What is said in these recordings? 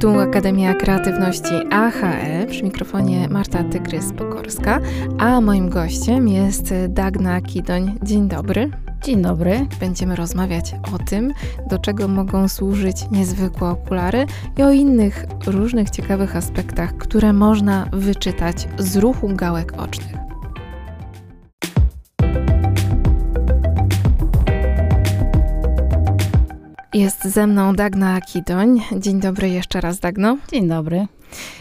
Tu Akademia Kreatywności AHE, przy mikrofonie Marta Tygrys-Pokorska, a moim gościem jest Dagna Kidoń. Dzień dobry. Dzień dobry. Będziemy rozmawiać o tym, do czego mogą służyć niezwykłe okulary i o innych różnych ciekawych aspektach, które można wyczytać z ruchu gałek ocznych. Jest ze mną Dagna Kidoń. Dzień dobry jeszcze raz, Dagno. Dzień dobry.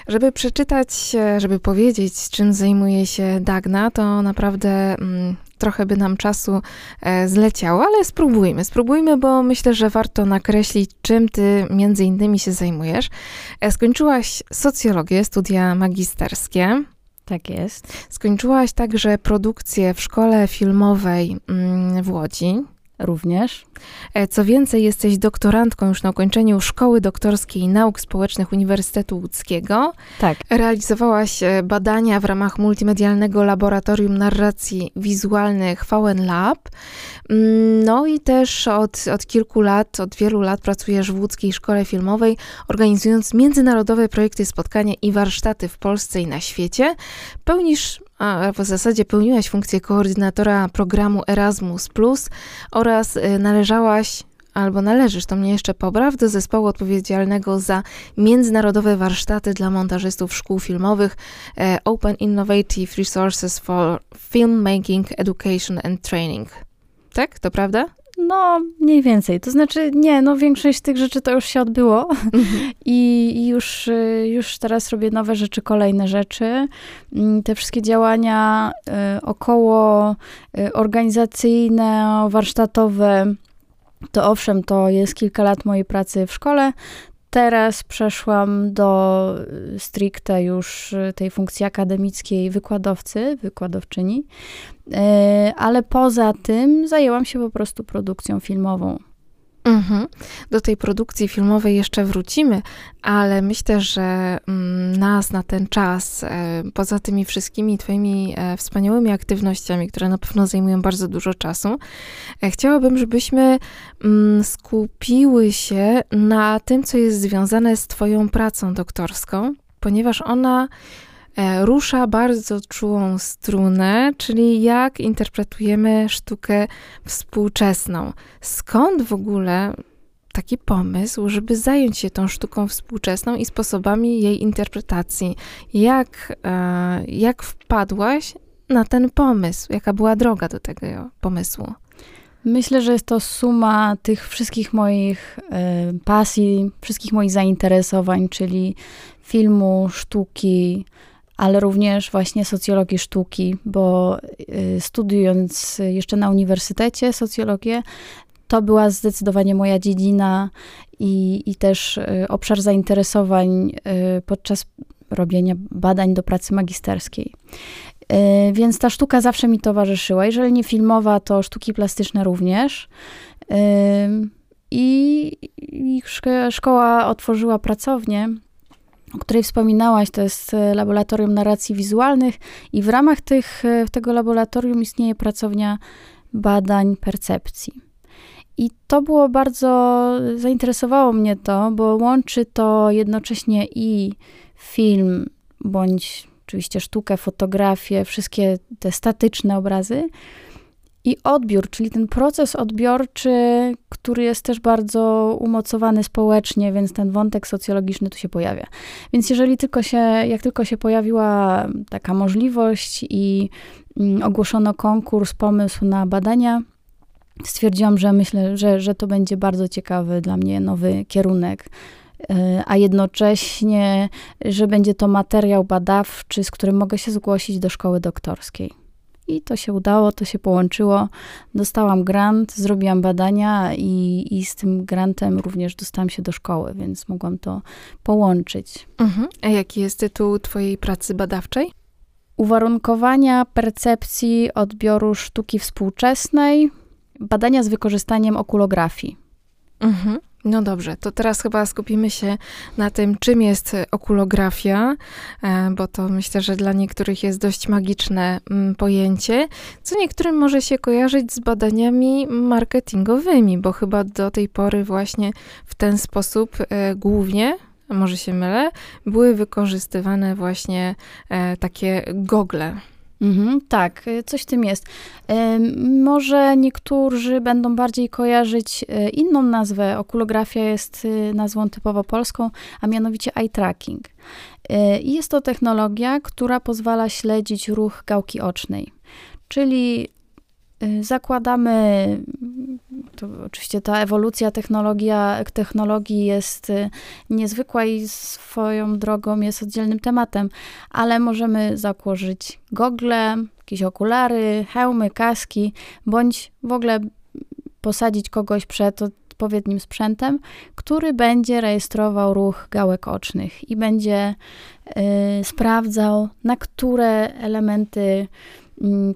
Żeby przeczytać, żeby powiedzieć, czym zajmuje się Dagna, to naprawdę trochę by nam czasu zleciało, ale spróbujmy, bo myślę, że warto nakreślić, czym ty między innymi się zajmujesz. Skończyłaś socjologię, studia magisterskie. Tak jest. Skończyłaś także produkcję w Szkole Filmowej w Łodzi. Również. Co więcej, jesteś doktorantką już na ukończeniu Szkoły Doktorskiej Nauk Społecznych Uniwersytetu Łódzkiego. Tak. Realizowałaś badania w ramach multimedialnego Laboratorium Narracji Wizualnych vnLab. No i też od wielu lat pracujesz w Łódzkiej Szkole Filmowej, organizując międzynarodowe projekty, spotkania i warsztaty w Polsce i na świecie. Pełniłaś funkcję koordynatora programu Erasmus+, oraz należałaś, albo należysz, to mnie jeszcze popraw, do zespołu odpowiedzialnego za międzynarodowe warsztaty dla montażystów szkół filmowych Open Innovative Resources for Filmmaking, Education and Training. Tak? To prawda? No, mniej więcej. To znaczy, większość tych rzeczy to już się odbyło i już teraz robię nowe rzeczy, kolejne rzeczy. Te wszystkie działania około organizacyjne, warsztatowe, to owszem, to jest kilka lat mojej pracy w szkole. Teraz przeszłam do stricte już tej funkcji akademickiej wykładowczyni, ale poza tym zajęłam się po prostu produkcją filmową. Mhm. Do tej produkcji filmowej jeszcze wrócimy, ale myślę, że nas na ten czas, poza tymi wszystkimi twoimi wspaniałymi aktywnościami, które na pewno zajmują bardzo dużo czasu, chciałabym, żebyśmy skupiły się na tym, co jest związane z twoją pracą doktorską, ponieważ ona rusza bardzo czułą strunę, czyli jak interpretujemy sztukę współczesną. Skąd w ogóle taki pomysł, żeby zająć się tą sztuką współczesną i sposobami jej interpretacji? Jak wpadłaś na ten pomysł? Jaka była droga do tego pomysłu? Myślę, że jest to suma tych wszystkich moich pasji, wszystkich moich zainteresowań, czyli filmu, sztuki, ale również właśnie socjologii sztuki, bo studiując jeszcze na uniwersytecie socjologię, to była zdecydowanie moja dziedzina i też obszar zainteresowań podczas robienia badań do pracy magisterskiej. Więc ta sztuka zawsze mi towarzyszyła. Jeżeli nie filmowa, to sztuki plastyczne również. I szkoła otworzyła pracownię, o której wspominałaś, to jest Laboratorium Narracji Wizualnych i w ramach tego laboratorium istnieje pracownia badań percepcji. I to było bardzo, zainteresowało mnie to, bo łączy to jednocześnie i film, bądź oczywiście sztukę, fotografię, wszystkie te statyczne obrazy i odbiór, czyli ten proces odbiorczy, który jest też bardzo umocowany społecznie, więc ten wątek socjologiczny tu się pojawia. Więc jak tylko się pojawiła taka możliwość i ogłoszono konkurs, pomysł na badania, stwierdziłam, że myślę, że to będzie bardzo ciekawy dla mnie nowy kierunek, a jednocześnie, że będzie to materiał badawczy, z którym mogę się zgłosić do szkoły doktorskiej. I to się udało, to się połączyło. Dostałam grant, zrobiłam badania i z tym grantem również dostałam się do szkoły, więc mogłam to połączyć. Mhm. A jaki jest tytuł twojej pracy badawczej? Uwarunkowania percepcji odbioru sztuki współczesnej, badania z wykorzystaniem okulografii. Mhm. No dobrze, to teraz chyba skupimy się na tym, czym jest okulografia, bo to myślę, że dla niektórych jest dość magiczne pojęcie, co niektórym może się kojarzyć z badaniami marketingowymi, bo chyba do tej pory właśnie w ten sposób głównie może się mylę, były wykorzystywane właśnie takie gogle. Mhm, tak, coś w tym jest. Może niektórzy będą bardziej kojarzyć inną nazwę. Okulografia jest nazwą typowo polską, a mianowicie eye-tracking. Jest to technologia, która pozwala śledzić ruch gałki ocznej. Czyli zakładamy, to oczywiście ta ewolucja technologii jest niezwykła i swoją drogą jest oddzielnym tematem, ale możemy założyć gogle, jakieś okulary, hełmy, kaski, bądź w ogóle posadzić kogoś przed odpowiednim sprzętem, który będzie rejestrował ruch gałek ocznych i będzie sprawdzał, na które elementy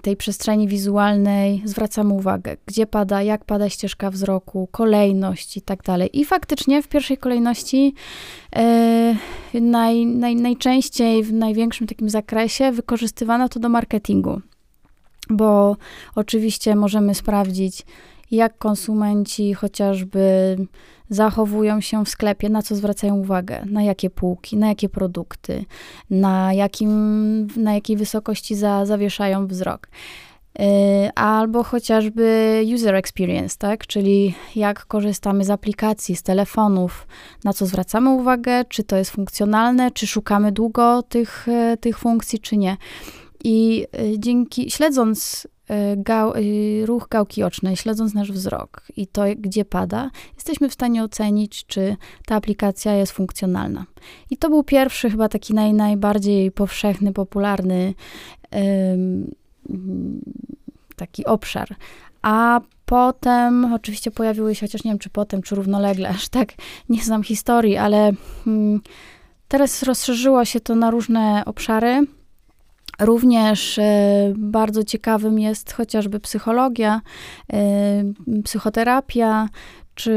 tej przestrzeni wizualnej zwracamy uwagę, gdzie pada, jak pada ścieżka wzroku, kolejność i tak dalej. I faktycznie w pierwszej kolejności najczęściej, w największym takim zakresie wykorzystywano to do marketingu, bo oczywiście możemy sprawdzić, jak konsumenci chociażby zachowują się w sklepie, na co zwracają uwagę, na jakie półki, na jakie produkty, na jakiej wysokości zawieszają wzrok. Albo chociażby user experience, tak? Czyli jak korzystamy z aplikacji, z telefonów, na co zwracamy uwagę, czy to jest funkcjonalne, czy szukamy długo tych funkcji, czy nie. I śledząc ruch gałki ocznej, śledząc nasz wzrok i to, gdzie pada, jesteśmy w stanie ocenić, czy ta aplikacja jest funkcjonalna. I to był pierwszy, chyba taki najbardziej powszechny, popularny taki obszar. A potem oczywiście pojawiły się, chociaż nie wiem, czy potem, czy równolegle, aż tak nie znam historii, ale teraz rozszerzyło się to na różne obszary. Również bardzo ciekawym jest chociażby psychologia, psychoterapia, czy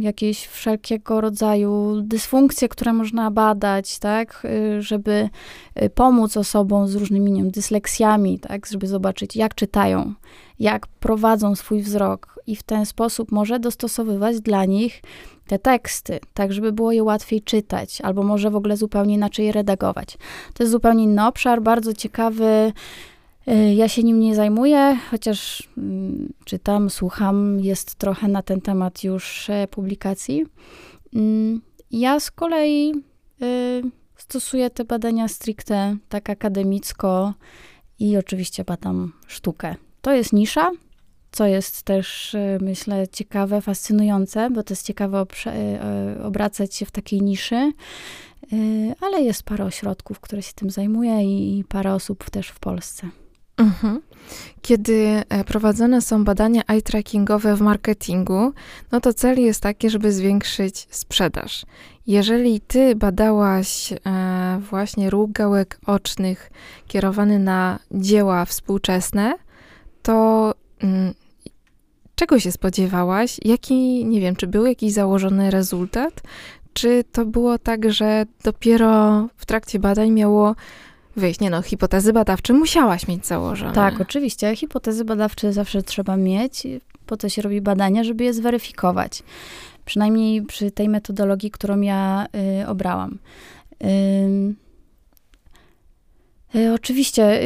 jakieś wszelkiego rodzaju dysfunkcje, które można badać, tak, żeby pomóc osobom z różnymi, nie wiem, dysleksjami, tak, żeby zobaczyć, jak czytają, jak prowadzą swój wzrok i w ten sposób może dostosowywać dla nich te teksty, tak żeby było je łatwiej czytać, albo może w ogóle zupełnie inaczej je redagować. To jest zupełnie inny obszar, bardzo ciekawy. Ja się nim nie zajmuję, chociaż czytam, słucham, jest trochę na ten temat już publikacji. Ja z kolei stosuję te badania stricte tak akademicko i oczywiście badam sztukę. To jest nisza, co jest też, myślę, ciekawe, fascynujące, bo to jest ciekawe obracać się w takiej niszy, ale jest parę ośrodków, które się tym zajmuje i parę osób też w Polsce. Mhm. Kiedy prowadzone są badania eye-trackingowe w marketingu, no to cel jest taki, żeby zwiększyć sprzedaż. Jeżeli ty badałaś właśnie ruch gałek ocznych kierowany na dzieła współczesne, to czego się spodziewałaś? Jaki, nie wiem, czy był jakiś założony rezultat? Czy to było tak, że dopiero w trakcie badań miało wyjść? Nie no, hipotezy badawcze musiałaś mieć założone. Tak, oczywiście. Hipotezy badawcze zawsze trzeba mieć. Po to się robi badania, żeby je zweryfikować. Przynajmniej przy tej metodologii, którą ja obrałam. Oczywiście,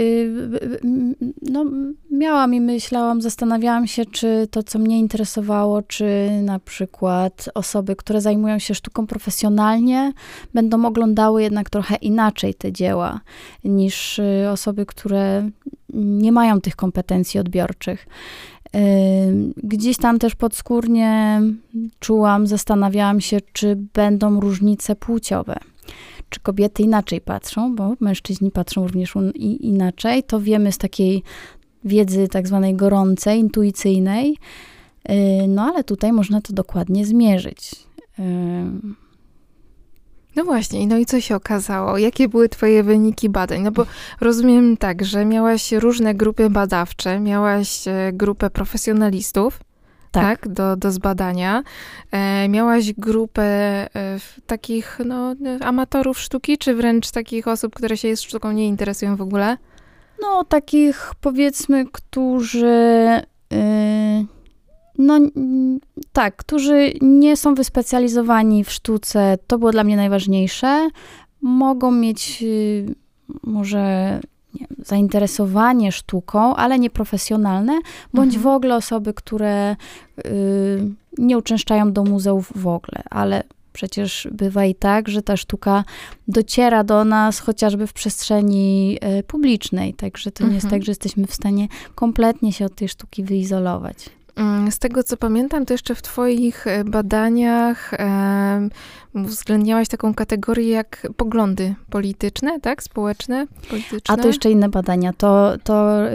no, miałam i myślałam, zastanawiałam się, czy to, co mnie interesowało, czy na przykład osoby, które zajmują się sztuką profesjonalnie, będą oglądały jednak trochę inaczej te dzieła niż osoby, które nie mają tych kompetencji odbiorczych. Gdzieś tam też podskórnie czułam, zastanawiałam się, czy będą różnice płciowe. Czy kobiety inaczej patrzą, bo mężczyźni patrzą również inaczej. To wiemy z takiej wiedzy tak zwanej gorącej, intuicyjnej. No ale tutaj można to dokładnie zmierzyć. No właśnie, no i co się okazało? Jakie były twoje wyniki badań? No bo rozumiem tak, że miałaś różne grupy badawcze, miałaś grupę profesjonalistów, tak, do zbadania. Miałaś grupę takich amatorów sztuki, czy wręcz takich osób, które się sztuką nie interesują w ogóle? No, takich powiedzmy, którzy No tak, którzy nie są wyspecjalizowani w sztuce, to było dla mnie najważniejsze. Mogą mieć może nie wiem, zainteresowanie sztuką, ale nieprofesjonalne, bądź w ogóle osoby, które nie uczęszczają do muzeów w ogóle, ale przecież bywa i tak, że ta sztuka dociera do nas chociażby w przestrzeni publicznej, także to nie jest tak, że jesteśmy w stanie kompletnie się od tej sztuki wyizolować. Z tego, co pamiętam, to jeszcze w twoich badaniach uwzględniałaś taką kategorię jak poglądy polityczne, tak? Społeczne, polityczne. A to jeszcze inne badania. To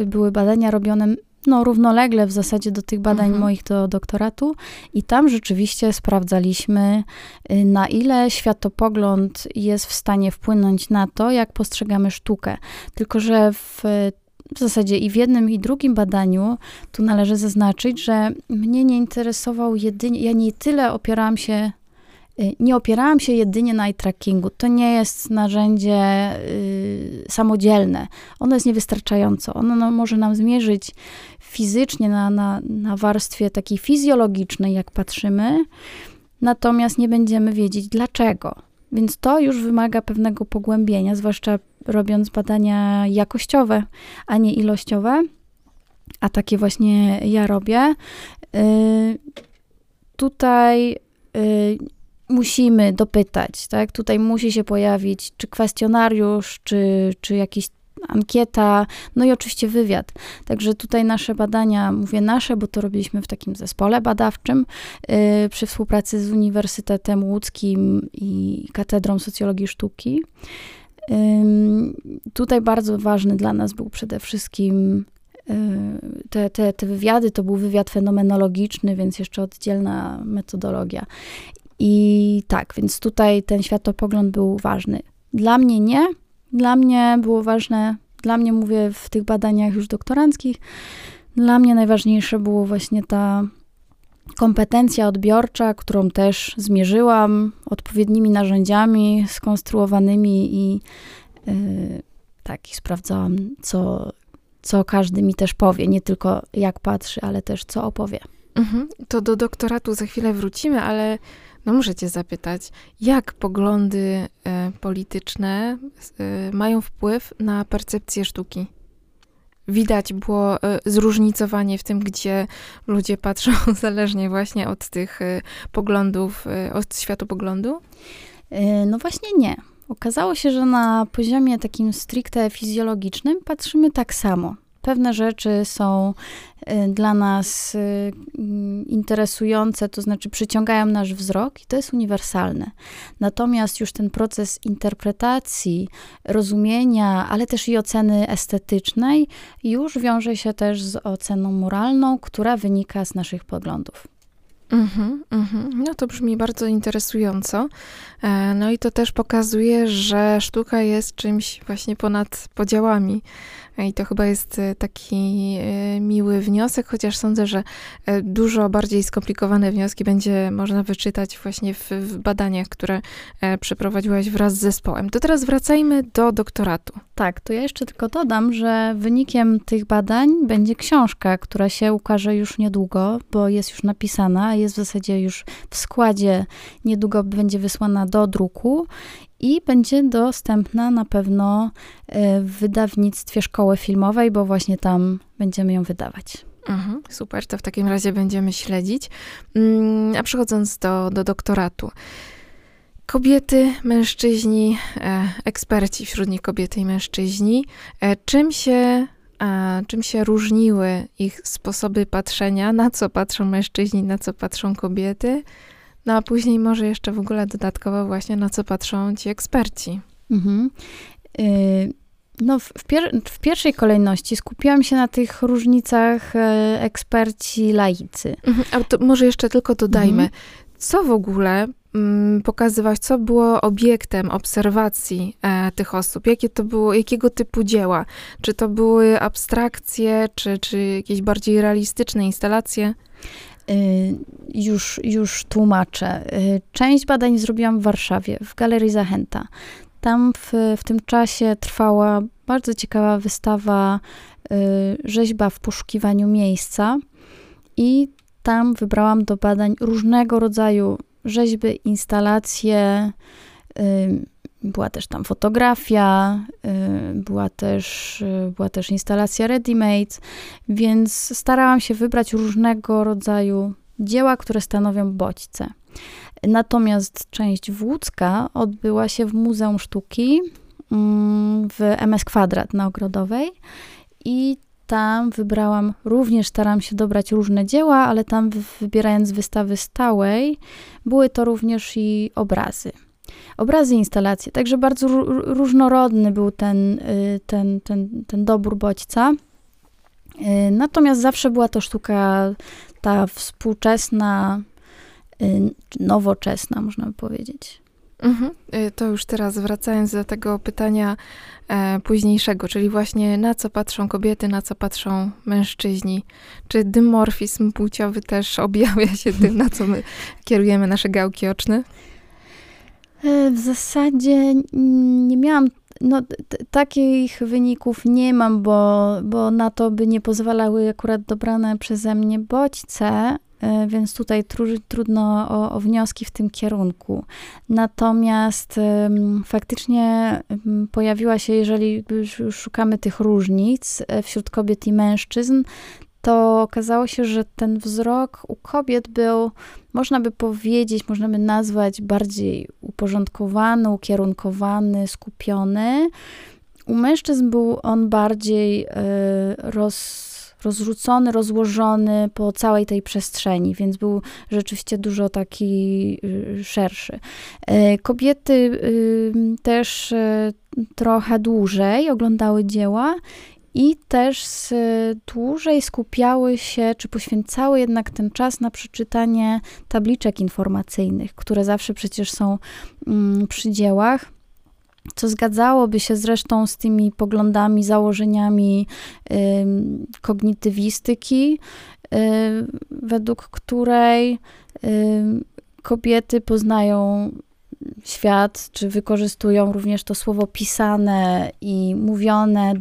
były badania robione no, równolegle w zasadzie do tych badań moich do doktoratu i tam rzeczywiście sprawdzaliśmy, na ile światopogląd jest w stanie wpłynąć na to, jak postrzegamy sztukę. Tylko że w zasadzie i w jednym, i drugim badaniu tu należy zaznaczyć, że mnie nie interesował jedynie, ja nie opierałam się jedynie na eye-trackingu. To nie jest narzędzie samodzielne. Ono jest niewystarczające. Ono może nam zmierzyć fizycznie na warstwie takiej fizjologicznej, jak patrzymy, natomiast nie będziemy wiedzieć dlaczego. Więc to już wymaga pewnego pogłębienia, zwłaszcza robiąc badania jakościowe, a nie ilościowe, a takie właśnie ja robię. Tutaj musimy dopytać, tak? Tutaj musi się pojawić czy kwestionariusz, czy jakiś ankieta, no i oczywiście wywiad. Także tutaj nasze badania, mówię nasze, bo to robiliśmy w takim zespole badawczym przy współpracy z Uniwersytetem Łódzkim i Katedrą Socjologii Sztuki. Tutaj bardzo ważny dla nas był przede wszystkim te wywiady, to był wywiad fenomenologiczny, więc jeszcze oddzielna metodologia. I tak, więc tutaj ten światopogląd był ważny. Dla mnie nie. Dla mnie było ważne, dla mnie mówię w tych badaniach już doktoranckich, dla mnie najważniejsze było właśnie ta kompetencja odbiorcza, którą też zmierzyłam odpowiednimi narzędziami skonstruowanymi i tak, i sprawdzałam, co każdy mi też powie, nie tylko jak patrzy, ale też co opowie. To do doktoratu za chwilę wrócimy, ale no muszę cię zapytać, jak poglądy polityczne mają wpływ na percepcję sztuki? Widać było zróżnicowanie w tym, gdzie ludzie patrzą zależnie właśnie od tych poglądów, od światopoglądu? No właśnie nie. Okazało się, że na poziomie takim stricte fizjologicznym patrzymy tak samo. Pewne rzeczy są dla nas interesujące, to znaczy przyciągają nasz wzrok i to jest uniwersalne. Natomiast już ten proces interpretacji, rozumienia, ale też i oceny estetycznej już wiąże się też z oceną moralną, która wynika z naszych poglądów. No to brzmi bardzo interesująco. No i to też pokazuje, że sztuka jest czymś właśnie ponad podziałami. I to chyba jest taki miły wniosek, chociaż sądzę, że dużo bardziej skomplikowane wnioski będzie można wyczytać właśnie w badaniach, które przeprowadziłaś wraz z zespołem. To teraz wracajmy do doktoratu. Tak, to ja jeszcze tylko dodam, że wynikiem tych badań będzie książka, która się ukaże już niedługo, bo jest już napisana, jest w zasadzie już w składzie, niedługo będzie wysłana do druku i będzie dostępna na pewno w wydawnictwie Szkoły Filmowej, bo właśnie tam będziemy ją wydawać. Super, to w takim razie będziemy śledzić. A przechodząc do doktoratu. Kobiety, mężczyźni, eksperci wśród nich kobiety i mężczyźni. Czym się różniły ich sposoby patrzenia? Na co patrzą mężczyźni, na co patrzą kobiety? No a później może jeszcze w ogóle dodatkowo właśnie na co patrzą ci eksperci. No w pierwszej kolejności skupiłam się na tych różnicach eksperci, laicy. A to może jeszcze tylko dodajmy, co w ogóle pokazywać, co było obiektem obserwacji tych osób, jakie to było, jakiego typu dzieła, czy to były abstrakcje, czy jakieś bardziej realistyczne instalacje? Już tłumaczę. Część badań zrobiłam w Warszawie, w Galerii Zachęta. Tam w tym czasie trwała bardzo ciekawa wystawa Rzeźba w poszukiwaniu miejsca i tam wybrałam do badań różnego rodzaju rzeźby, instalacje, była też tam fotografia, była też instalacja ready-made, więc starałam się wybrać różnego rodzaju dzieła, które stanowią bodźce. Natomiast część włódzka odbyła się w Muzeum Sztuki w MS Kwadrat na Ogrodowej i tam wybrałam, również staram się dobrać różne dzieła, ale tam wybierając wystawy stałej, były to również i obrazy. Obrazy, instalacje, także bardzo różnorodny był ten dobór bodźca. Natomiast zawsze była to sztuka ta współczesna, nowoczesna, można by powiedzieć. Mhm. To już teraz wracając do tego pytania późniejszego, czyli właśnie na co patrzą kobiety, na co patrzą mężczyźni. Czy dymorfizm płciowy też objawia się tym, na co my kierujemy nasze gałki oczne? W zasadzie nie miałam, takich wyników nie mam, bo na to by nie pozwalały akurat dobrane przeze mnie bodźce, więc tutaj trudno o wnioski w tym kierunku. Natomiast faktycznie pojawiła się, jeżeli już szukamy tych różnic wśród kobiet i mężczyzn, to okazało się, że ten wzrok u kobiet był, można by powiedzieć, można by nazwać bardziej uporządkowany, ukierunkowany, skupiony. U mężczyzn był on bardziej rozrzucony, rozłożony po całej tej przestrzeni, więc był rzeczywiście dużo taki szerszy. Kobiety też trochę dłużej oglądały dzieła i też dłużej skupiały się, czy poświęcały jednak ten czas na przeczytanie tabliczek informacyjnych, które zawsze przecież są przy dziełach, co zgadzałoby się zresztą z tymi poglądami, założeniami kognitywistyki, według której kobiety poznają świat, czy wykorzystują również to słowo pisane i mówione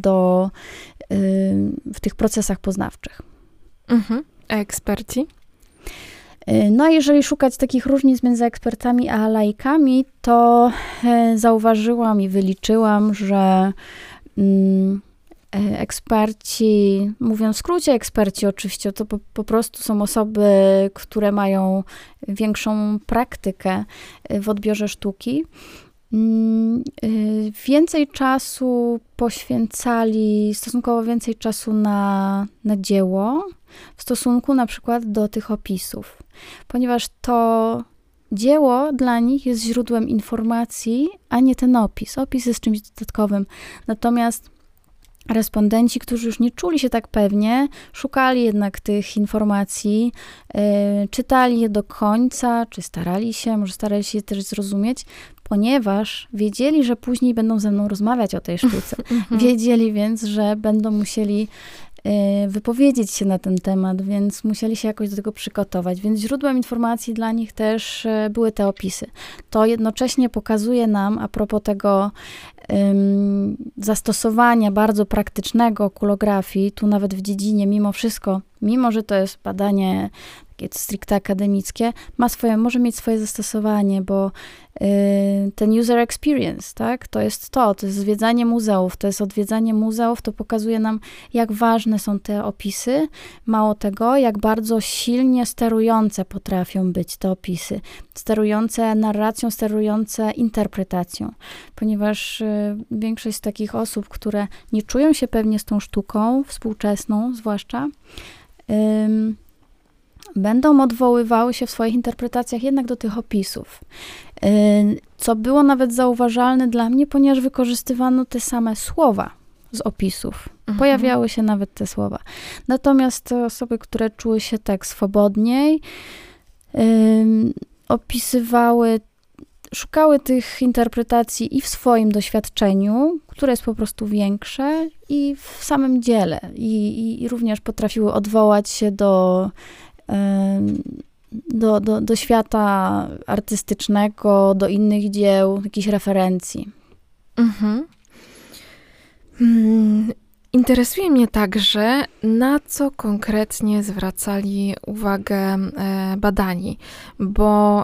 w tych procesach poznawczych. Mhm. A eksperci? A jeżeli szukać takich różnic między ekspertami a laikami, to zauważyłam i wyliczyłam, że eksperci, mówiąc w skrócie eksperci oczywiście, to po prostu są osoby, które mają większą praktykę w odbiorze sztuki. Więcej czasu poświęcali, stosunkowo więcej czasu na dzieło w stosunku na przykład do tych opisów, ponieważ to dzieło dla nich jest źródłem informacji, a nie ten opis. Opis jest czymś dodatkowym. Natomiast respondenci, którzy już nie czuli się tak pewnie, szukali jednak tych informacji, czytali je do końca, czy starali się też zrozumieć, ponieważ wiedzieli, że później będą ze mną rozmawiać o tej sztuce. Wiedzieli więc, że będą musieli wypowiedzieć się na ten temat, więc musieli się jakoś do tego przygotować. Więc źródłem informacji dla nich też były te opisy. To jednocześnie pokazuje nam, a propos tego zastosowania bardzo praktycznego okulografii, tu nawet w dziedzinie mimo wszystko, mimo że to jest badanie takie stricte akademickie, może mieć swoje zastosowanie, bo ten user experience, tak, to jest zwiedzanie muzeów, to pokazuje nam, jak ważne są te opisy, mało tego, jak bardzo silnie sterujące potrafią być te opisy, sterujące narracją, sterujące interpretacją, ponieważ większość z takich osób, które nie czują się pewnie z tą sztuką, współczesną zwłaszcza, będą odwoływały się w swoich interpretacjach jednak do tych opisów. Co było nawet zauważalne dla mnie, ponieważ wykorzystywano te same słowa z opisów. Pojawiały się nawet te słowa. Natomiast te osoby, które czuły się tak swobodniej, szukały tych interpretacji i w swoim doświadczeniu, które jest po prostu większe, i w samym dziele. I również potrafiły odwołać się do świata artystycznego, do innych dzieł, jakichś referencji. Mhm. Interesuje mnie także, na co konkretnie zwracali uwagę badani, bo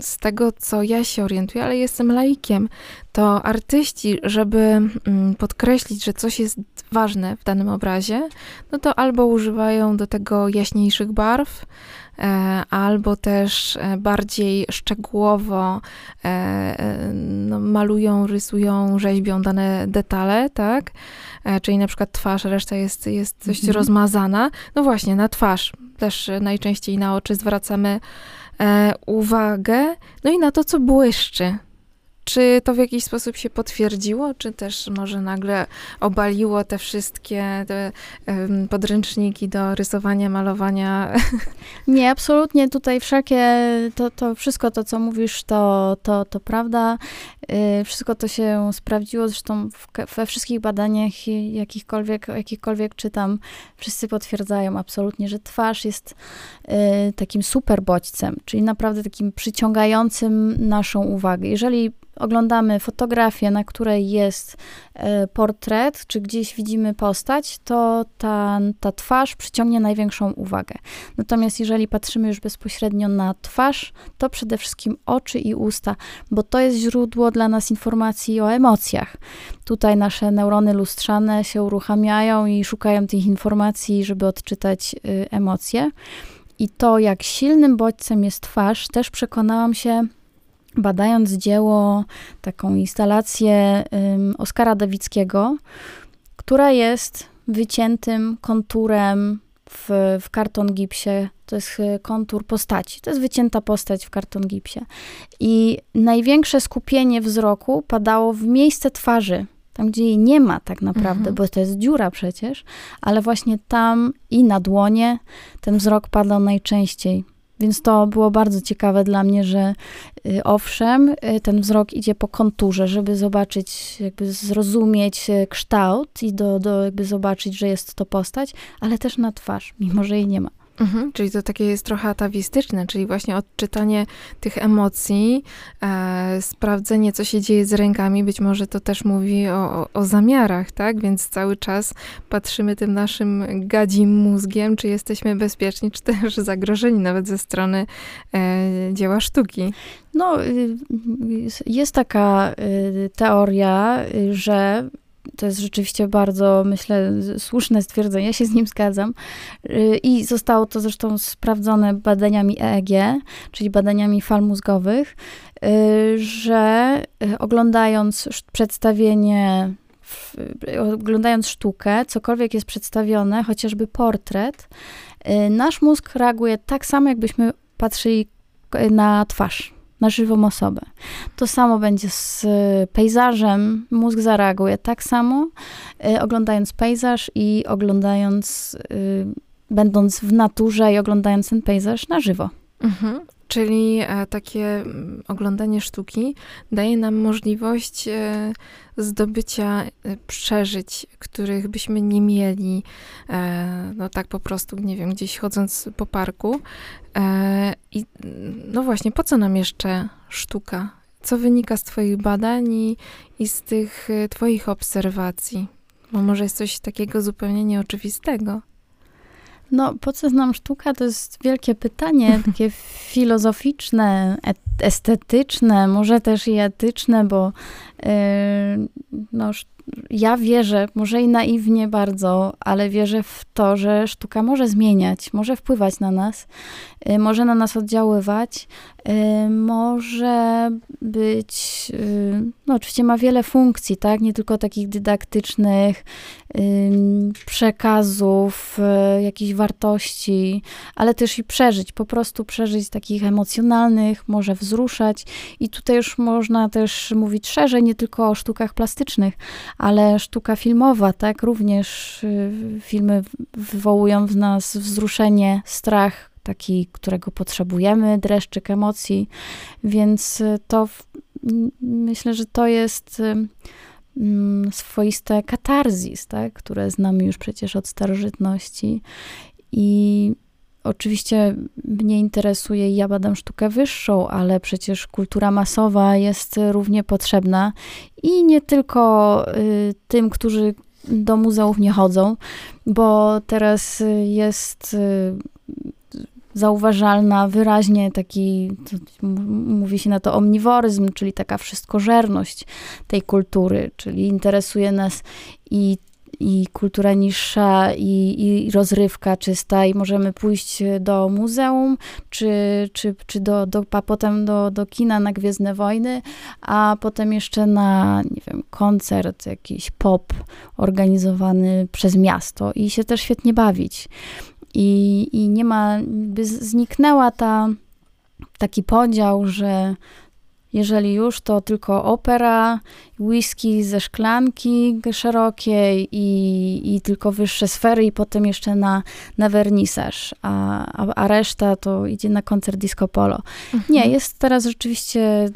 z tego, co ja się orientuję, ale jestem laikiem, to artyści, żeby podkreślić, że coś jest ważne w danym obrazie, no to albo używają do tego jaśniejszych barw, albo też bardziej szczegółowo malują, rysują, rzeźbią dane detale, tak? Czyli na przykład twarz, reszta jest dość rozmazana. No właśnie, na twarz też najczęściej, na oczy zwracamy uwagę. No i na to, co błyszczy. Czy to w jakiś sposób się potwierdziło, czy też może nagle obaliło te wszystkie podręczniki do rysowania, malowania? Nie, absolutnie tutaj wszelkie, to wszystko to, co mówisz, to prawda. Wszystko to się sprawdziło, zresztą we wszystkich badaniach jakichkolwiek czytam, wszyscy potwierdzają absolutnie, że twarz jest takim super bodźcem, czyli naprawdę takim przyciągającym naszą uwagę. Jeżeli oglądamy fotografię, na której jest portret, czy gdzieś widzimy postać, to ta twarz przyciągnie największą uwagę. Natomiast jeżeli patrzymy już bezpośrednio na twarz, to przede wszystkim oczy i usta, bo to jest źródło dla nas informacji o emocjach. Tutaj nasze neurony lustrzane się uruchamiają i szukają tych informacji, żeby odczytać emocje. I to, jak silnym bodźcem jest twarz, też przekonałam się, badając dzieło, taką instalację Oskara Dawieckiego, która jest wyciętym konturem w karton gipsie. To jest kontur postaci. To jest wycięta postać w karton gipsie. I największe skupienie wzroku padało w miejsce twarzy. Tam, gdzie jej nie ma tak naprawdę, bo to jest dziura przecież, ale właśnie tam i na dłonie ten wzrok padał najczęściej. Więc to było bardzo ciekawe dla mnie, że owszem, ten wzrok idzie po konturze, żeby zobaczyć, jakby zrozumieć kształt i jakby zobaczyć, że jest to postać, ale też na twarz, mimo że jej nie ma. Mhm, czyli to takie jest trochę atawistyczne, czyli właśnie odczytanie tych emocji, sprawdzenie, co się dzieje z rękami, być może to też mówi o zamiarach, tak? Więc cały czas patrzymy tym naszym gadzim mózgiem, czy jesteśmy bezpieczni, czy też zagrożeni nawet ze strony dzieła sztuki. No, jest taka teoria, że to jest rzeczywiście bardzo, myślę, słuszne stwierdzenie, ja się z nim zgadzam. I zostało to zresztą sprawdzone badaniami EEG, czyli badaniami fal mózgowych, że oglądając przedstawienie, oglądając sztukę, cokolwiek jest przedstawione, chociażby portret, nasz mózg reaguje tak samo, jakbyśmy patrzyli na twarz, na żywą osobę. To samo będzie z pejzażem. Mózg zareaguje tak samo, oglądając pejzaż i oglądając, będąc w naturze i oglądając ten pejzaż na żywo. Mhm. Czyli takie oglądanie sztuki daje nam możliwość zdobycia przeżyć, których byśmy nie mieli, no tak po prostu, nie wiem, gdzieś chodząc po parku. I no właśnie, po co nam jeszcze sztuka? Co wynika z twoich badań i z tych twoich obserwacji? Bo może jest coś takiego zupełnie nieoczywistego. No, po co nam sztuka? To jest wielkie pytanie, takie filozoficzne, estetyczne, może też i etyczne, bo ja wierzę, może i naiwnie bardzo, ale wierzę w to, że sztuka może zmieniać, może wpływać na nas, może na nas oddziaływać, może być, no oczywiście ma wiele funkcji, tak, nie tylko takich dydaktycznych, przekazów, jakichś wartości, ale też i przeżyć, po prostu przeżyć takich emocjonalnych, może wzruszać i tutaj już można też mówić szerzej, nie tylko o sztukach plastycznych, ale sztuka filmowa, tak, również filmy wywołują w nas wzruszenie, strach, taki, którego potrzebujemy, dreszczyk emocji, więc to myślę, że to jest swoiste katarzis, tak, które znamy już przecież od starożytności i oczywiście mnie interesuje, ja badam sztukę wyższą, ale przecież kultura masowa jest równie potrzebna i nie tylko tym, którzy do muzeów nie chodzą, bo teraz jest zauważalna wyraźnie taki, mówi się na to omniworyzm, czyli taka wszystkożerność tej kultury, czyli interesuje nas i kultura niższa, i rozrywka czysta, i możemy pójść do muzeum, czy a potem do kina na Gwiezdne Wojny, a potem jeszcze na, nie wiem, koncert jakiś pop organizowany przez miasto i się też świetnie bawić. I nie ma, jakby zniknęła taki podział, że jeżeli już, to tylko opera, whisky ze szklanki szerokiej i tylko wyższe sfery i potem jeszcze na wernisaż, a reszta to idzie na koncert disco polo. Mhm. Nie, jest teraz rzeczywiście,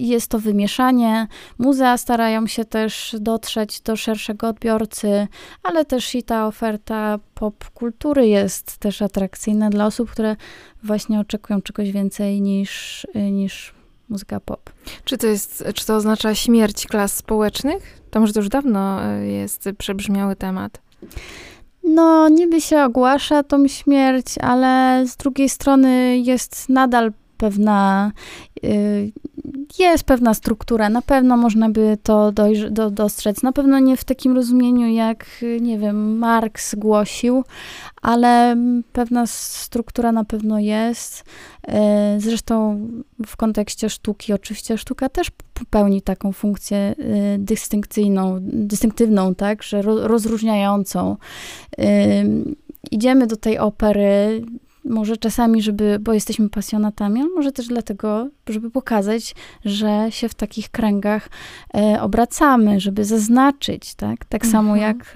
jest to wymieszanie. Muzea starają się też dotrzeć do szerszego odbiorcy, ale też i ta oferta popkultury jest też atrakcyjna dla osób, które właśnie oczekują czegoś więcej niż muzyka pop. Czy to oznacza śmierć klas społecznych? To może to już dawno jest przebrzmiały temat. No, niby się ogłasza tą śmierć, ale z drugiej strony jest nadal pewna struktura, na pewno można by to dostrzec, na pewno nie w takim rozumieniu jak, nie wiem, Marks głosił, ale pewna struktura na pewno jest. Zresztą w kontekście sztuki, oczywiście sztuka też pełni taką funkcję dystynktywną, tak, że rozróżniającą. Idziemy do tej opery, może czasami, bo jesteśmy pasjonatami, ale może też dlatego, żeby pokazać, że się w takich kręgach obracamy, żeby zaznaczyć, tak? Tak samo jak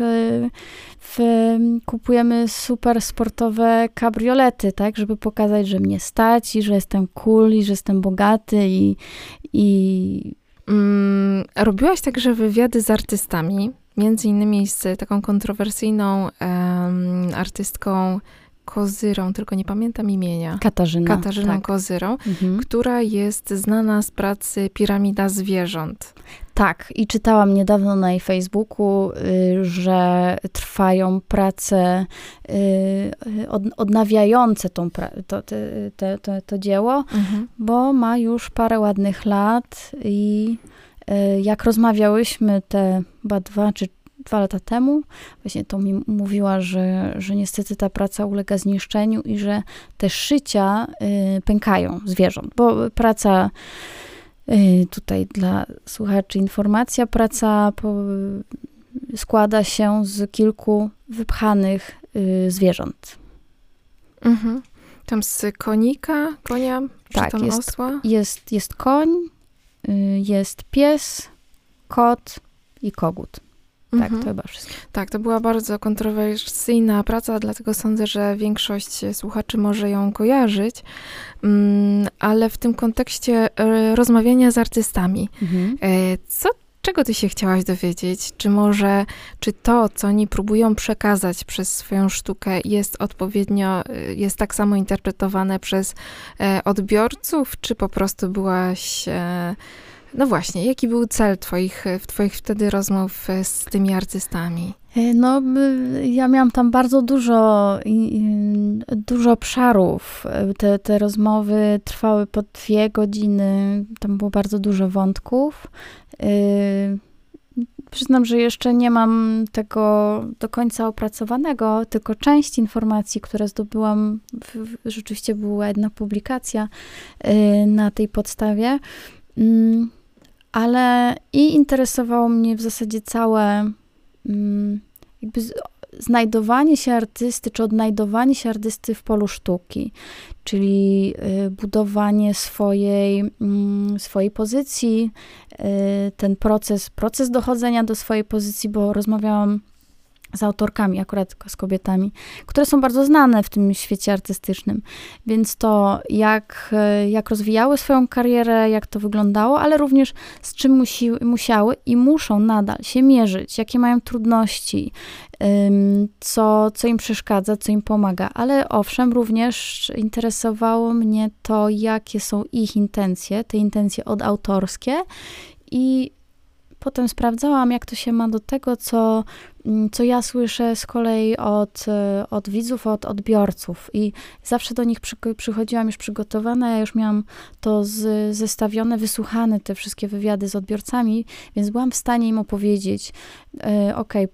kupujemy super sportowe kabriolety, tak? Żeby pokazać, że mnie stać i że jestem cool i że jestem bogaty i... Robiłaś także wywiady z artystami, między innymi z taką kontrowersyjną artystką Kozyrą, tylko nie pamiętam imienia. Katarzyna tak. Kozyrą, która jest znana z pracy Piramida Zwierząt. Tak, i czytałam niedawno na jej Facebooku, że trwają prace odnawiające to dzieło, bo ma już parę ładnych lat i jak rozmawiałyśmy te chyba 2 lata temu, właśnie to mi mówiła, że niestety ta praca ulega zniszczeniu i że te szycia pękają zwierząt, bo praca, tutaj dla słuchaczy informacja, praca składa się z kilku wypchanych zwierząt. Mhm. Tam z konia, tak, tam osła? Jest koń, jest pies, kot i kogut. Tak, to chyba wszystko. Tak, to była bardzo kontrowersyjna praca, dlatego sądzę, że większość słuchaczy może ją kojarzyć, ale w tym kontekście rozmawiania z artystami. Mhm. Czego ty się chciałaś dowiedzieć? Czy to, co oni próbują przekazać przez swoją sztukę, jest tak samo interpretowane przez odbiorców, czy po prostu byłaś... No właśnie, jaki był cel twoich wtedy rozmów z tymi artystami? No, ja miałam tam bardzo dużo obszarów. Te rozmowy trwały po 2 godziny. Tam było bardzo dużo wątków. Przyznam, że jeszcze nie mam tego do końca opracowanego, tylko część informacji, które zdobyłam, rzeczywiście była jedna publikacja na tej podstawie. Ale interesowało mnie w zasadzie całe jakby znajdowanie się artysty, czy odnajdowanie się artysty w polu sztuki, czyli budowanie swojej pozycji, ten proces dochodzenia do swojej pozycji, bo rozmawiałam z autorkami, akurat z kobietami, które są bardzo znane w tym świecie artystycznym. Więc to, jak rozwijały swoją karierę, jak to wyglądało, ale również z czym musiały i muszą nadal się mierzyć, jakie mają trudności, co im przeszkadza, co im pomaga. Ale owszem, również interesowało mnie to, jakie są ich intencje, te intencje odautorskie i Potem sprawdzałam, jak to się ma do tego, co ja słyszę z kolei od widzów, od odbiorców. I zawsze do nich przychodziłam już przygotowana, ja już miałam to zestawione, wysłuchane te wszystkie wywiady z odbiorcami, więc byłam w stanie im opowiedzieć, okej,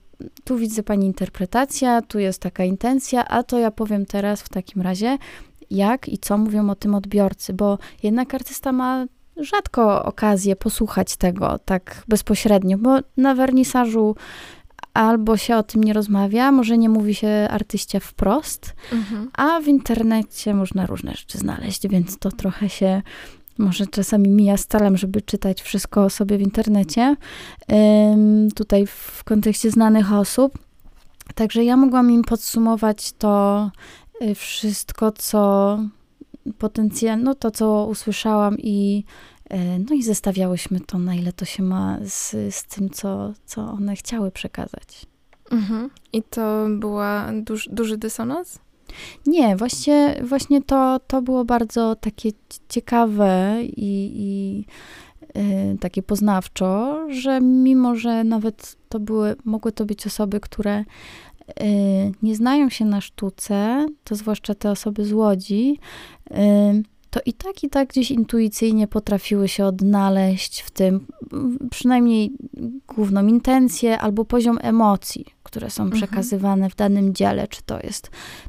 tu widzę pani interpretacja, tu jest taka intencja, a to ja powiem teraz w takim razie, jak i co mówią o tym odbiorcy, bo jednak artysta ma rzadko okazję posłuchać tego tak bezpośrednio, bo na wernisażu albo się o tym nie rozmawia, może nie mówi się artyście wprost, a w internecie można różne rzeczy znaleźć, więc to trochę się może czasami mija z celem, żeby czytać wszystko o sobie w internecie, tutaj w kontekście znanych osób. Także ja mogłam im podsumować to wszystko, co potencjalnie, no to, co usłyszałam i zestawiałyśmy to, na ile to się ma z tym, co one chciały przekazać. I to była duży dysonans? Nie, właśnie to było bardzo takie ciekawe i takie poznawczo, że mimo, że nawet mogły to być osoby, które nie znają się na sztuce, to zwłaszcza te osoby z Łodzi, to i tak gdzieś intuicyjnie potrafiły się odnaleźć w tym, przynajmniej główną intencję albo poziom emocji, które są przekazywane w danym dziele,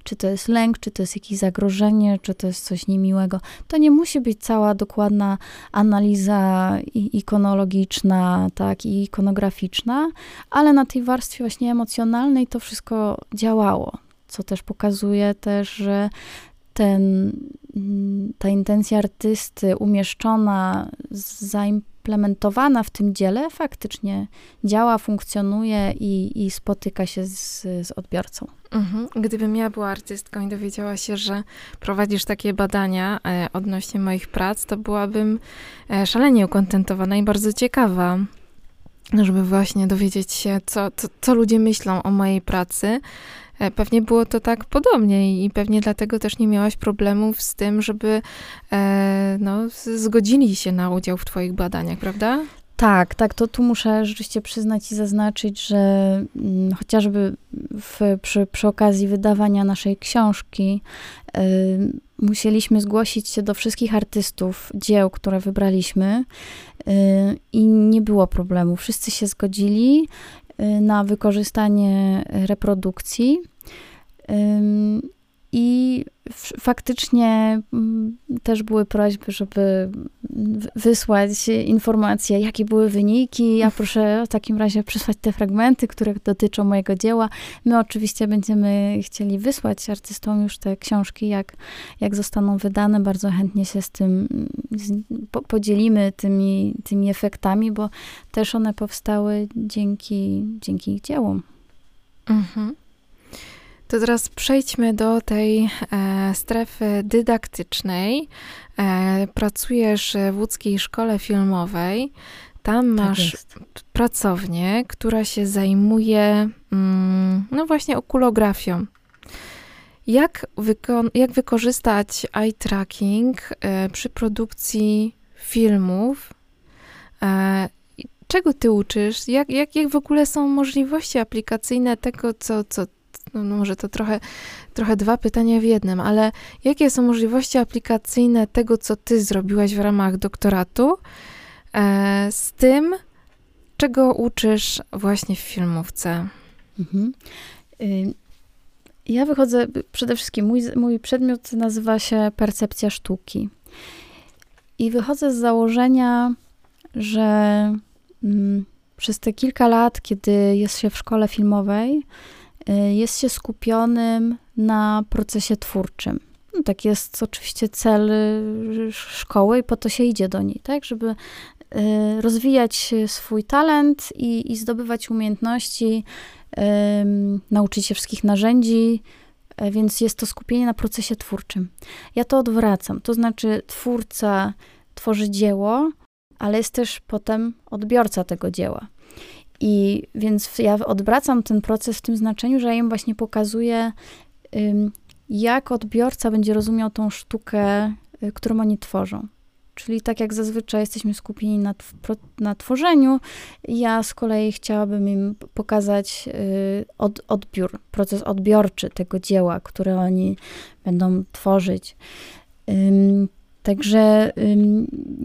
czy to jest lęk, czy to jest jakieś zagrożenie, czy to jest coś niemiłego. To nie musi być cała dokładna analiza ikonologiczna, tak, i ikonograficzna, ale na tej warstwie właśnie emocjonalnej to wszystko działało, co też pokazuje też, że ta intencja artysty umieszczona, zaimplementowana w tym dziele faktycznie działa, funkcjonuje i spotyka się z odbiorcą. Gdybym ja była artystką i dowiedziała się, że prowadzisz takie badania odnośnie moich prac, to byłabym szalenie ukontentowana i bardzo ciekawa, żeby właśnie dowiedzieć się, co ludzie myślą o mojej pracy. Pewnie było to tak podobnie i pewnie dlatego też nie miałaś problemów z tym, żeby zgodzili się na udział w twoich badaniach, prawda? Tak, to tu muszę rzeczywiście przyznać i zaznaczyć, że chociażby przy okazji wydawania naszej książki musieliśmy zgłosić się do wszystkich artystów dzieł, które wybraliśmy i nie było problemu. Wszyscy się zgodzili na wykorzystanie reprodukcji i faktycznie też były prośby, żeby wysłać informacje, jakie były wyniki. Ja proszę w takim razie przysłać te fragmenty, które dotyczą mojego dzieła. My oczywiście będziemy chcieli wysłać artystom już te książki, jak zostaną wydane. Bardzo chętnie się z tym podzielimy tymi efektami, bo też one powstały dzięki ich dziełom. To teraz przejdźmy do tej strefy dydaktycznej. Pracujesz w Łódzkiej Szkole Filmowej. Tam masz pracownię, która się zajmuje właśnie okulografią. Jak wykorzystać eye-tracking przy produkcji filmów? Czego ty uczysz? Jakie w ogóle są możliwości aplikacyjne tego, co może to trochę dwa pytania w jednym, ale jakie są możliwości aplikacyjne tego, co ty zrobiłaś w ramach doktoratu z tym, czego uczysz właśnie w filmówce? Ja wychodzę, przede wszystkim mój przedmiot nazywa się percepcja sztuki. I wychodzę z założenia, że przez te kilka lat, kiedy jest się w szkole filmowej, jest się skupionym na procesie twórczym. No, tak jest oczywiście cel szkoły i po to się idzie do niej, tak? Żeby rozwijać swój talent i zdobywać umiejętności, nauczyć się wszystkich narzędzi, więc jest to skupienie na procesie twórczym. Ja to odwracam, to znaczy twórca tworzy dzieło, ale jest też potem odbiorca tego dzieła. I więc ja odwracam ten proces w tym znaczeniu, że ja im właśnie pokazuję, jak odbiorca będzie rozumiał tą sztukę, którą oni tworzą. Czyli tak jak zazwyczaj jesteśmy skupieni na tworzeniu, ja z kolei chciałabym im pokazać odbiór, proces odbiorczy tego dzieła, które oni będą tworzyć. Także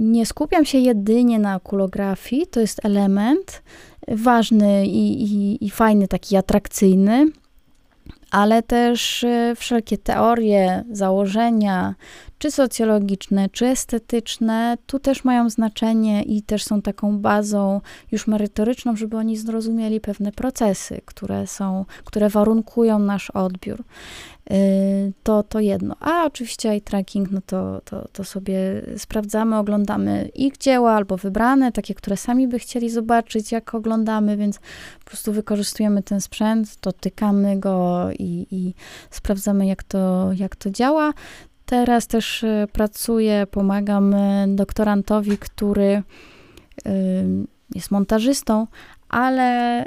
nie skupiam się jedynie na okulografii, to jest element ważny i fajny, taki atrakcyjny, ale też wszelkie teorie, założenia, czy socjologiczne, czy estetyczne, tu też mają znaczenie i też są taką bazą już merytoryczną, żeby oni zrozumieli pewne procesy, które warunkują nasz odbiór. To jedno. A oczywiście eye-tracking, no to sobie sprawdzamy, oglądamy ich dzieła albo wybrane, takie, które sami by chcieli zobaczyć, jak oglądamy, więc po prostu wykorzystujemy ten sprzęt, dotykamy go i sprawdzamy, jak to działa. Teraz też pracuję, pomagam doktorantowi, który jest montażystą, ale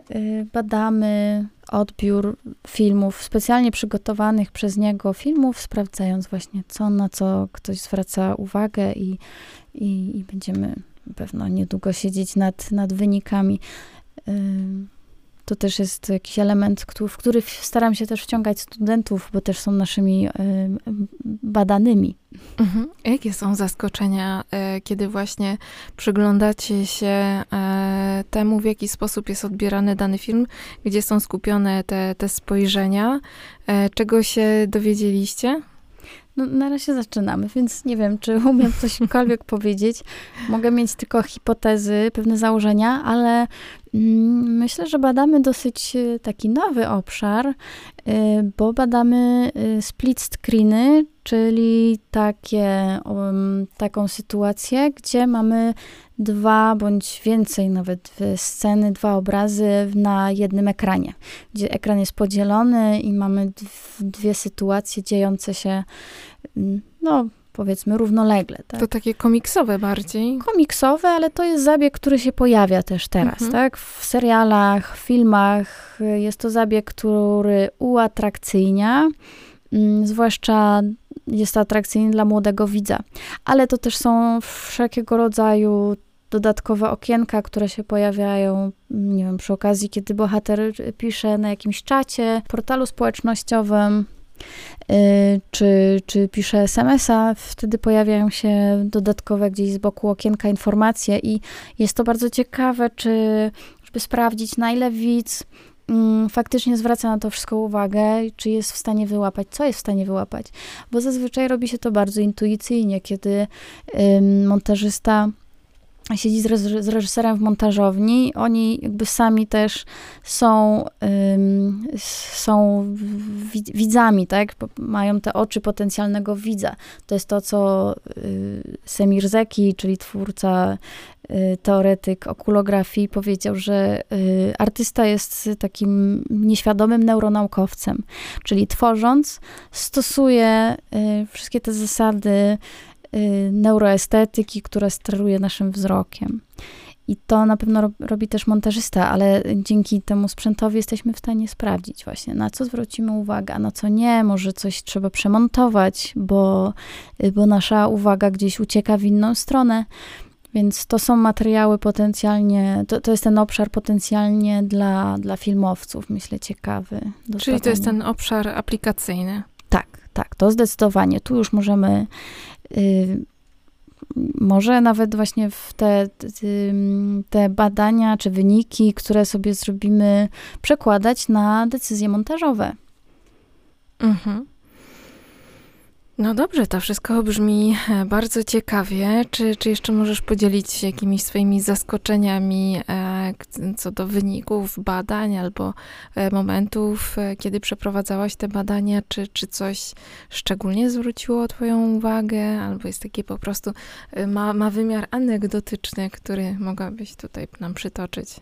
badamy odbiór filmów, specjalnie przygotowanych przez niego filmów, sprawdzając właśnie na co ktoś zwraca uwagę i będziemy na pewno niedługo siedzieć nad wynikami. To też jest jakiś element, w który staram się też wciągać studentów, bo też są naszymi badanymi. Mhm. Jakie są zaskoczenia, kiedy właśnie przyglądacie się temu, w jaki sposób jest odbierany dany film, gdzie są skupione te spojrzenia? Czego się dowiedzieliście? No, na razie zaczynamy, więc nie wiem, czy umiem cośkolwiek powiedzieć. Mogę mieć tylko hipotezy, pewne założenia, ale myślę, że badamy dosyć taki nowy obszar, bo badamy split screeny, czyli taką sytuację, gdzie mamy dwa bądź więcej nawet sceny, dwa obrazy na jednym ekranie, gdzie ekran jest podzielony i mamy dwie sytuacje dziejące się, no powiedzmy, równolegle. Tak? To takie komiksowe bardziej. Komiksowe, ale to jest zabieg, który się pojawia też teraz, tak? W serialach, w filmach jest to zabieg, który uatrakcyjnia, zwłaszcza jest to atrakcyjny dla młodego widza. Ale to też są wszelkiego rodzaju dodatkowe okienka, które się pojawiają, nie wiem, przy okazji, kiedy bohater pisze na jakimś czacie, portalu społecznościowym, czy pisze SMS-a, wtedy pojawiają się dodatkowe gdzieś z boku okienka informacje i jest to bardzo ciekawe, żeby sprawdzić, na ile widz faktycznie zwraca na to wszystko uwagę, czy jest w stanie wyłapać, co jest w stanie wyłapać. Bo zazwyczaj robi się to bardzo intuicyjnie, kiedy montażysta siedzi z reżyserem w montażowni, oni jakby sami też są widzami, tak? Mają te oczy potencjalnego widza. To jest to, co Semir Zeki, czyli twórca, teoretyk okulografii, powiedział, że artysta jest takim nieświadomym neuronaukowcem, czyli tworząc, stosuje wszystkie te zasady neuroestetyki, która steruje naszym wzrokiem. I to na pewno robi też montażysta, ale dzięki temu sprzętowi jesteśmy w stanie sprawdzić właśnie, na co zwrócimy uwagę, a na co nie, może coś trzeba przemontować, bo nasza uwaga gdzieś ucieka w inną stronę. Więc to są materiały potencjalnie, to jest ten obszar potencjalnie dla filmowców, myślę, ciekawy. Czyli to jest ten obszar aplikacyjny. Tak, to zdecydowanie. Tu już możemy może nawet właśnie w te badania czy wyniki, które sobie zrobimy, przekładać na decyzje montażowe. Mhm. No dobrze, to wszystko brzmi bardzo ciekawie. Czy jeszcze możesz podzielić się jakimiś swoimi zaskoczeniami co do wyników badań albo momentów, kiedy przeprowadzałaś te badania? Czy coś szczególnie zwróciło twoją uwagę? Albo jest takie po prostu, ma wymiar anegdotyczny, który mogłabyś tutaj nam przytoczyć?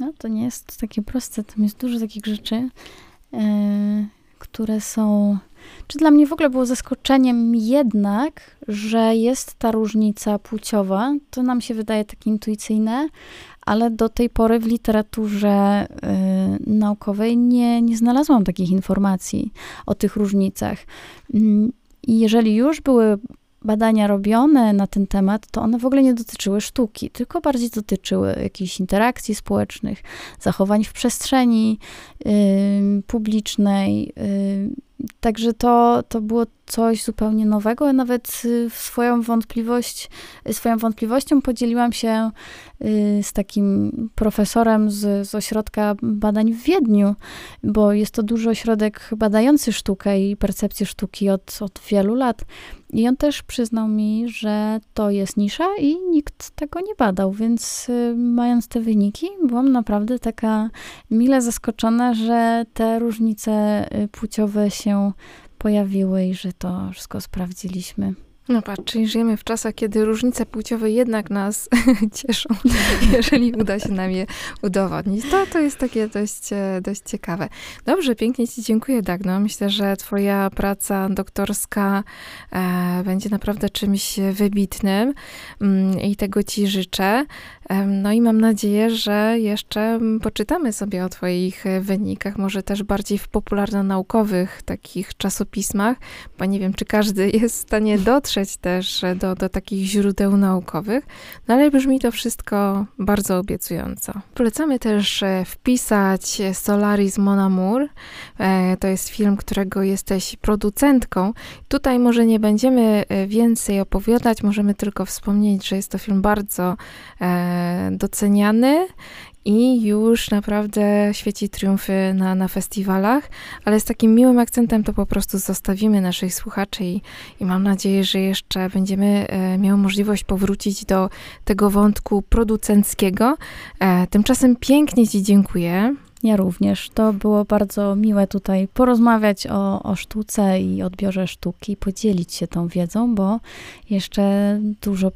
No to nie jest takie proste. Tam jest dużo takich rzeczy, które są... Czy dla mnie w ogóle było zaskoczeniem jednak, że jest ta różnica płciowa? To nam się wydaje takie intuicyjne, ale do tej pory w literaturze naukowej nie znalazłam takich informacji o tych różnicach. I jeżeli już były badania robione na ten temat, to one w ogóle nie dotyczyły sztuki, tylko bardziej dotyczyły jakichś interakcji społecznych, zachowań w przestrzeni publicznej. Także to było coś zupełnie nowego, a nawet swoją wątpliwością podzieliłam się z takim profesorem z ośrodka badań w Wiedniu, bo jest to duży ośrodek badający sztukę i percepcję sztuki od wielu lat. I on też przyznał mi, że to jest nisza i nikt tego nie badał, więc mając te wyniki, byłam naprawdę taka mile zaskoczona, że te różnice płciowe się pojawiły i że to wszystko sprawdziliśmy. No patrz, czyli żyjemy w czasach, kiedy różnice płciowe jednak nas cieszą, jeżeli uda się nam je udowodnić. To jest takie dość ciekawe. Dobrze, pięknie ci dziękuję, Dagno. Myślę, że twoja praca doktorska będzie naprawdę czymś wybitnym i tego ci życzę. No i mam nadzieję, że jeszcze poczytamy sobie o twoich wynikach, może też bardziej w popularno-naukowych takich czasopismach, bo nie wiem, czy każdy jest w stanie dotrzeć też do takich źródeł naukowych, no ale brzmi to wszystko bardzo obiecująco. Polecamy też wpisać Solaris Mon Amour. To jest film, którego jesteś producentką. Tutaj może nie będziemy więcej opowiadać, możemy tylko wspomnieć, że jest to film bardzo doceniany i już naprawdę świeci triumfy na festiwalach, ale z takim miłym akcentem to po prostu zostawimy naszych słuchaczy i mam nadzieję, że jeszcze będziemy miały możliwość powrócić do tego wątku producenckiego. Tymczasem pięknie ci dziękuję. Ja również. To było bardzo miłe tutaj porozmawiać o sztuce i odbiorze sztuki, podzielić się tą wiedzą, bo jeszcze dużo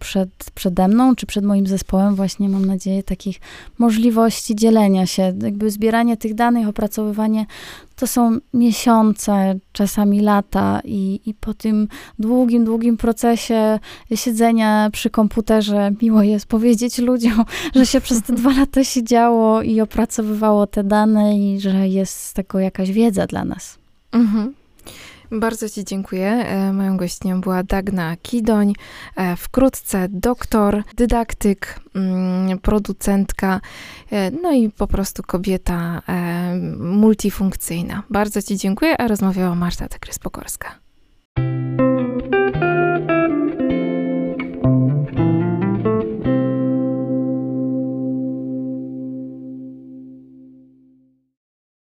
przede mną, czy przed moim zespołem właśnie mam nadzieję takich możliwości dzielenia się, jakby zbieranie tych danych, opracowywanie. To są miesiące, czasami lata i po tym długim procesie siedzenia przy komputerze miło jest powiedzieć ludziom, że się przez te 2 lata siedziało i opracowywało te dane i że jest z tego jakaś wiedza dla nas. Mhm. Bardzo ci dziękuję. Moją gościnią była Dagna Kidoń, wkrótce doktor, dydaktyk, producentka, no i po prostu kobieta multifunkcyjna. Bardzo ci dziękuję, a rozmawiała Marta Tygrys-Pokorska.